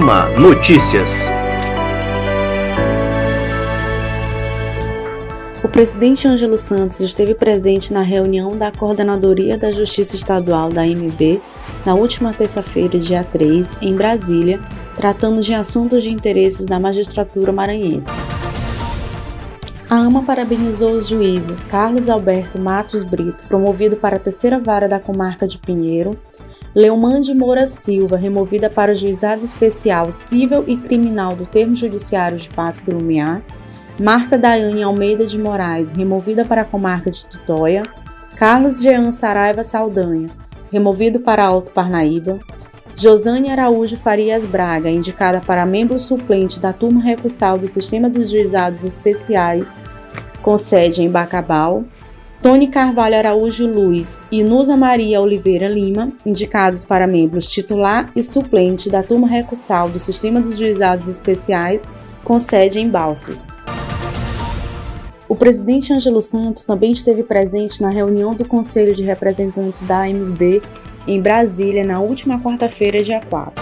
AMA Notícias. O presidente Ângelo Santos esteve presente na reunião da Coordenadoria da Justiça Estadual da AMB na última terça-feira, dia 3, em Brasília, tratando de assuntos de interesses da magistratura maranhense. A AMA parabenizou os juízes Carlos Alberto Matos Brito, promovido para a terceira vara da comarca de Pinheiro, Leomande Moura Silva, removida para o Juizado Especial Cível e Criminal do Termo Judiciário de Passo do Lumiar, Marta Dayane Almeida de Moraes, removida para a comarca de Tutóia, Carlos Jean Saraiva Saldanha, removido para Alto Parnaíba, Josane Araújo Farias Braga, indicada para membro suplente da turma recursal do Sistema dos Juizados Especiais, com sede em Bacabal, Tony Carvalho Araújo Luiz e Inusa Maria Oliveira Lima, indicados para membros titular e suplente da turma recursal do Sistema dos Juizados Especiais, com sede em Balsas. O presidente Ângelo Santos também esteve presente na reunião do Conselho de Representantes da AMB em Brasília na última quarta-feira, dia 4.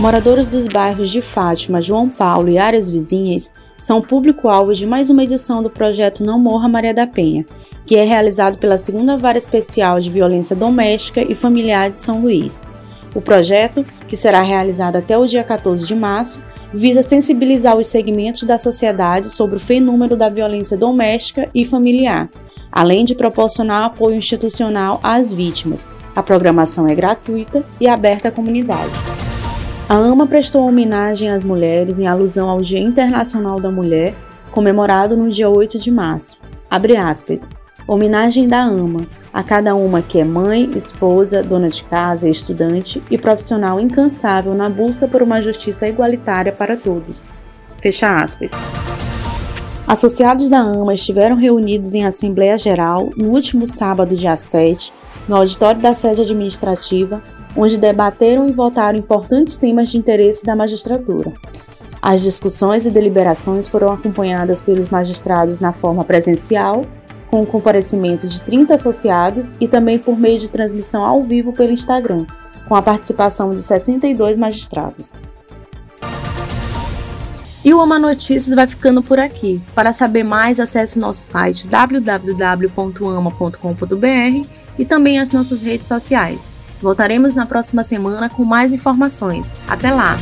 Moradores dos bairros de Fátima, João Paulo e áreas vizinhas são público-alvo de mais uma edição do projeto Não Morra Maria da Penha, que é realizado pela 2ª Vara Especial de Violência Doméstica e Familiar de São Luís. O projeto, que será realizado até o dia 14 de março, visa sensibilizar os segmentos da sociedade sobre o fenômeno da violência doméstica e familiar, além de proporcionar apoio institucional às vítimas. A programação é gratuita e aberta à comunidade. A AMA prestou homenagem às mulheres em alusão ao Dia Internacional da Mulher, comemorado no dia 8 de março. Abre aspas. Homenagem da AMA a cada uma que é mãe, esposa, dona de casa, estudante e profissional incansável na busca por uma justiça igualitária para todos. Fecha aspas. Associados da AMA estiveram reunidos em Assembleia Geral no último sábado, dia 7, no auditório da sede administrativa, onde debateram e votaram importantes temas de interesse da magistratura. As discussões e deliberações foram acompanhadas pelos magistrados na forma presencial, com o comparecimento de 30 associados e também por meio de transmissão ao vivo pelo Instagram, com a participação de 62 magistrados. E o AMA Notícias vai ficando por aqui. Para saber mais, acesse nosso site www.ama.com.br e também as nossas redes sociais. Voltaremos na próxima semana com mais informações. Até lá!